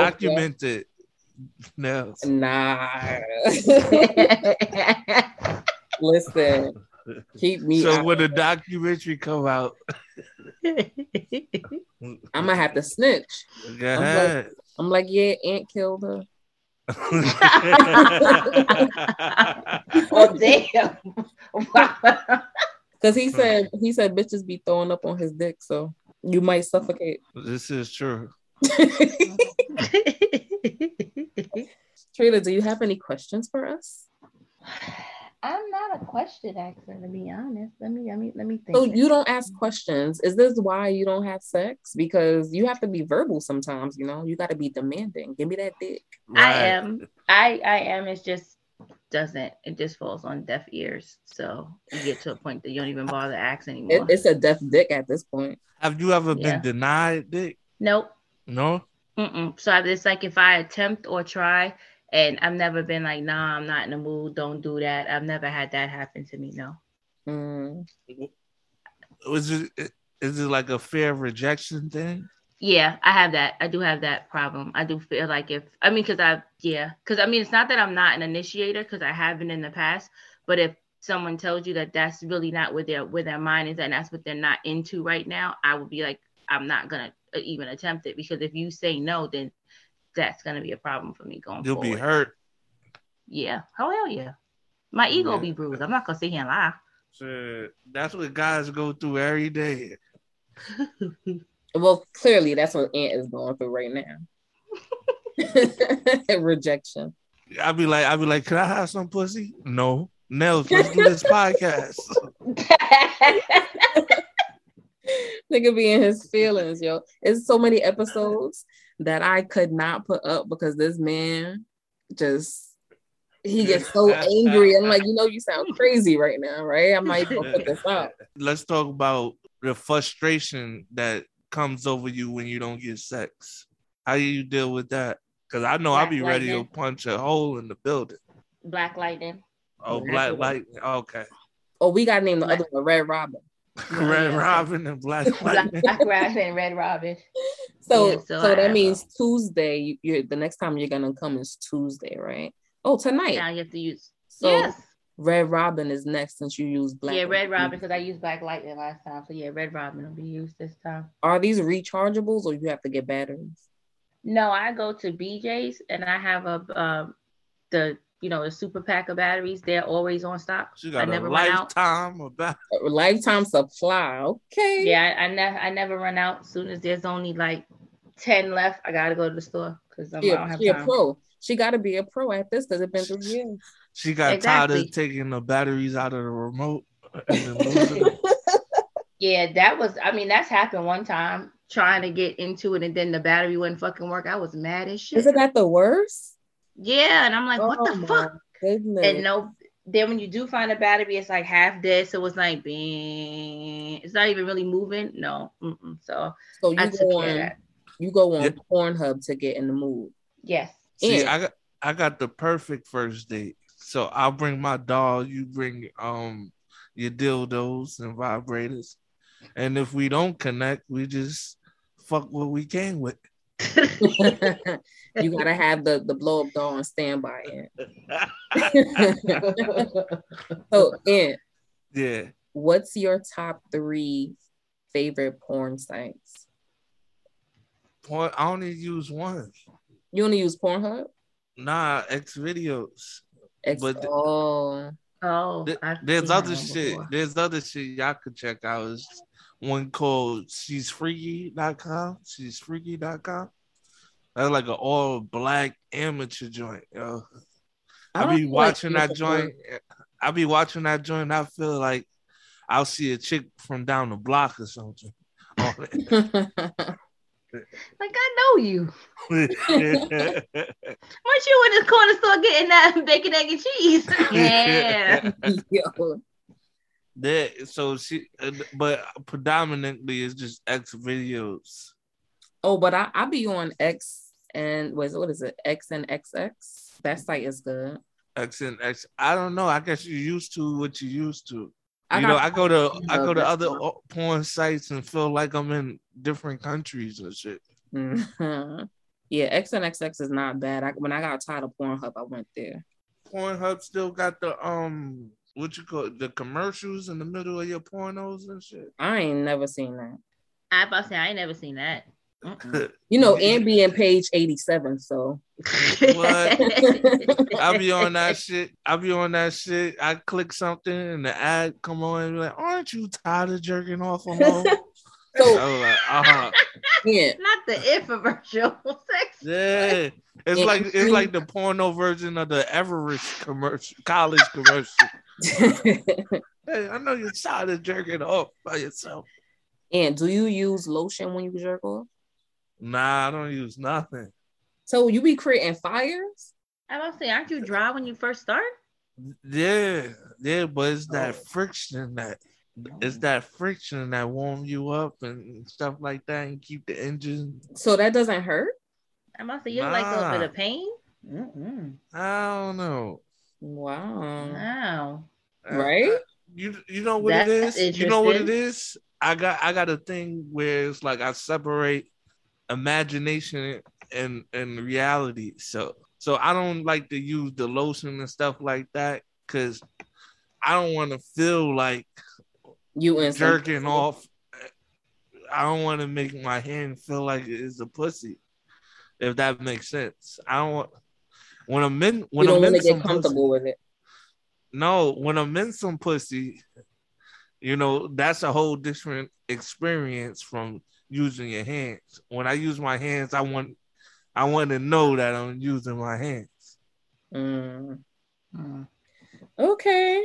document it. No. Nah. Listen. Keep me so out. When the documentary come out, I'm gonna have to snitch. I'm like, yeah, Aunt killed her. Oh damn! Because he said bitches be throwing up on his dick, so you might suffocate. This is true. Trina, do you have any questions for us? I'm not a question asker, to be honest. Let me think. So you don't ask questions. Is this why you don't have sex? Because you have to be verbal sometimes, you know? You got to be demanding. Give me that dick. Right. I am. It's just doesn't. It just falls on deaf ears. So you get to a point that you don't even bother to ask anymore. It's a deaf dick at this point. Have you ever been denied dick? Nope. No? Mm-mm. So it's like if I attempt or try... And I've never been like, nah, I'm not in the mood. Don't do that. I've never had that happen to me. No. Is it like a fear of rejection thing? Yeah, I have that. I do have that problem. I do feel like because it's not that I'm not an initiator, because I haven't in the past. But if someone tells you that that's really not where their mind is and that's what they're not into right now, I would be like, I'm not gonna even attempt it, because if you say no, then that's going to be a problem for me going forward. You'll be hurt. Yeah. Oh, hell yeah. My ego be bruised. I'm not going to sit here and lie. Sure. That's what guys go through every day. Well, clearly, that's what Aunt is going through right now. Rejection. I'll be like, can I have some pussy? No. Nels, let's do this podcast. Nigga be in his feelings, yo. It's so many episodes that I could not put up because this man he gets so angry. I'm like, you know, you sound crazy right now, right? I'm not even gonna put this up. Let's talk about the frustration that comes over you when you don't get sex. How do you deal with that? Because I know I'll be ready to punch a hole in the building. Black Lightning. Oh, Black Lightning. Okay. Oh, we got to name the other one, Red Robin. Red Robin and Black Lightning. Black Robin and Red Robin. So that means Tuesday. You're the next time you're gonna come is Tuesday, right? Oh, tonight. Now you have to use. So yes. Red Robin is next since you use Black. Yeah, Red Robin, because I used Black Lightning last time. So yeah, Red Robin will be used this time. Are these rechargeables or you have to get batteries? No, I go to BJ's and I have a the super pack of batteries. They're always on stock. She got a lifetime supply. Okay. Yeah, I never run out. As soon as there's only like 10 left, I gotta go to the store because I don't have time. A pro. She gotta be a pro at this because it's been 3 years. She got tired of taking the batteries out of the remote. Yeah, that's happened one time trying to get into it and then the battery wouldn't fucking work. I was mad as shit. Isn't that the worst? Yeah, and I'm like, what the fuck? Goodness. And no, then when you do find a battery, it's like half dead, so it's like, bing. It's not even really moving. No, so you go on Pornhub to get in the mood. Yes. See, I got the perfect first date. So I'll bring my doll. You bring your dildos and vibrators, and if we don't connect, we just fuck what we came with. You gotta have the blow up doll on standby. So, Ant, yeah, what's your top 3 favorite porn sites? Porn? I only use one. You only use Pornhub? Nah, Xvideos. There's other shit. Y'all could check out. one called She's freaky.com. She's freaky.com. That's like an all black amateur joint, yo. I be watching that joint. I feel like I'll see a chick from down the block or something. Like, I know you. Weren't you in the corner store getting that bacon, egg, and cheese? Yeah. Yo. So she, but predominantly it's just X videos. Oh, but I be on X and what is it? X and XX. That site is good. X and X. I don't know. I guess you're used to what you used to. I go to other porn sites and feel like I'm in different countries and shit. Mm-hmm. Yeah, X and XX is not bad. When I got tired of Pornhub, I went there. Pornhub still got the the commercials in the middle of your pornos and shit. I ain't never seen that. I about to say I ain't never seen that. You know, and being page 87, so what? I'll be on that shit. I click something and the ad come on and be like, aren't you tired of jerking off alone? So I was like, yeah. Not the infomercial. Yeah. It's like the porno version of the Everest college commercial. Hey, I know you're tired of jerking off by yourself. And do you use lotion when you jerk off? Nah, I don't use nothing. So you be creating fires? I don't say, aren't you dry when you first start? Yeah, but it's that friction that warm you up and stuff like that and keep the engine. So that doesn't hurt? I must say, you like a little bit of pain? Mm-mm. I don't know. Wow. Right? You know what it is? You know what it is? I got a thing where it's like I separate imagination and reality. So I don't like to use the lotion and stuff like that because I don't want to feel like you jerking off. I don't want to make my hand feel like it's a pussy, if that makes sense. I don't want when I'm in some pussy. You know, that's a whole different experience from using your hands. When I use my hands, I want to know that I'm using my hands. Okay.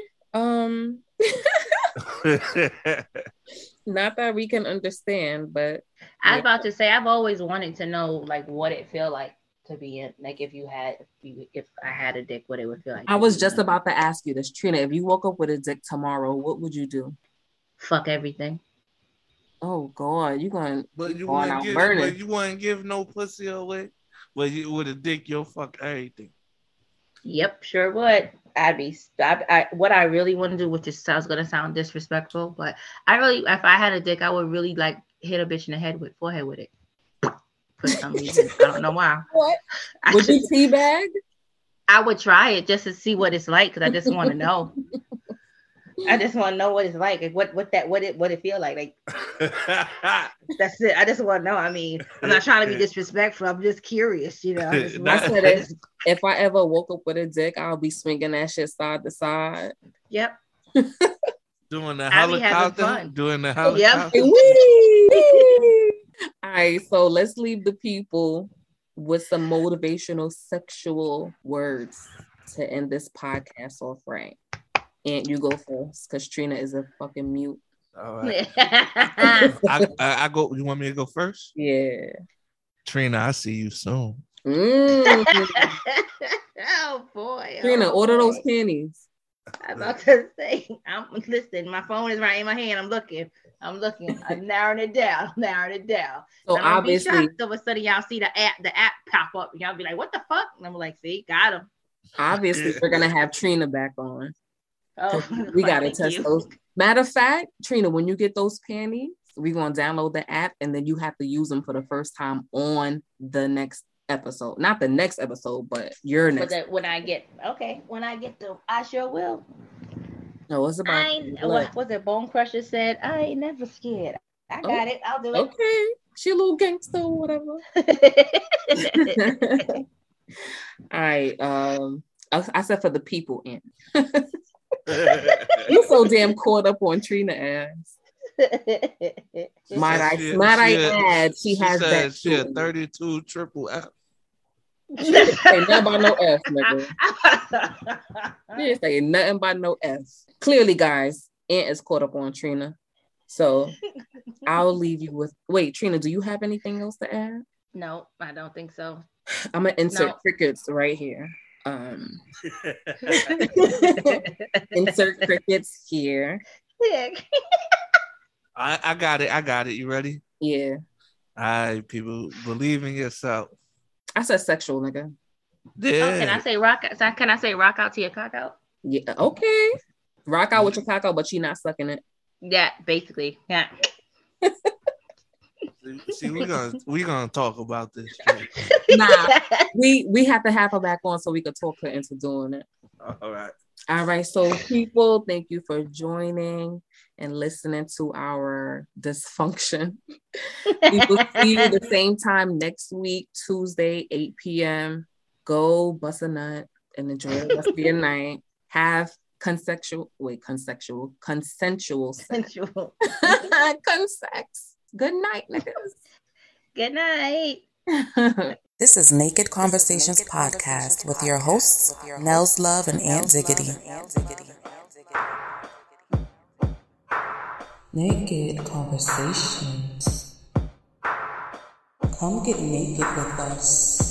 Not that we can understand, but I was about to say I've always wanted to know like what it feel like to be in, like if I had a dick, what it would feel like. I was just about to ask you this, Trina. If you woke up with a dick tomorrow, what would you do? Fuck everything. Oh God, you wouldn't give no pussy away. But with a dick, you'll fuck everything. Yep, sure would. What I really want to do, which is sounds gonna sound disrespectful, but if I had a dick, I would really like hit a bitch in the forehead with it. For some reason, I don't know why. What? Would you teabag? I would try it just to see what it's like because I just want to know. I just want to know what it's like what it feel like. Like that's it. I just want to know. I mean, I'm not trying to be disrespectful. I'm just curious, you know. If I ever woke up with a dick, I'll be swinging that shit side to side. Yep. Doing the helicopter. Yep. All right, so let's leave the people with some motivational sexual words to end this podcast off, right? And you go first, because Trina is a fucking mute. All right. I go. You want me to go first? Yeah. Trina, I see you soon. Oh boy. Trina, order those panties. I'm about to say, listen, my phone is right in my hand. I'm looking. I'm narrowing it down. So I'm obviously, be shocked all of a sudden y'all see the app pop up. Y'all be like, what the fuck? And I'm like, see, got him. Obviously, we're going to have Trina back on. Oh, we got to test those. Matter of fact, Trina, when you get those panties, we're going to download the app and then you have to use them for the first time on the next episode. Not the next episode, but your next. But when I get them, I sure will. No, what's about? What's it? Bone Crusher said, "I ain't never scared. I got it. I'll do it." Okay, she a little gangster, or whatever. All right. I said for the people in. You're so damn caught up on Trina ass. Might I add, she has that. She a 32 triple F. She didn't say nothing about no F, nigga. She didn't say nothing about no F. Clearly, guys, Aunt is caught up on Trina. So I'll leave you with... Wait, Trina, do you have anything else to add? No, I don't think so. I'm going to insert crickets right here. Insert crickets here. I got it. I got it. You ready? Yeah. All right, people. Believe in yourself. I said sexual, nigga. Yeah. Oh, can I say rock out to your cock out? Yeah. Okay. Rock out with your cock out, but you not sucking it. Yeah, basically. Yeah. See, we're gonna talk about this. Nah, we have to have her back on so we could talk her into doing it. All right. So, people, thank you for joining and listening to our dysfunction. We will see you the same time next week, Tuesday, 8 p.m. Go bust a nut and enjoy the rest of your night. Have consensual sex. Good night, niggas. Good night. This is Naked Conversations Podcast with your hosts, Nels Love and Aunt Diggity. Naked Conversations. Come get naked with us.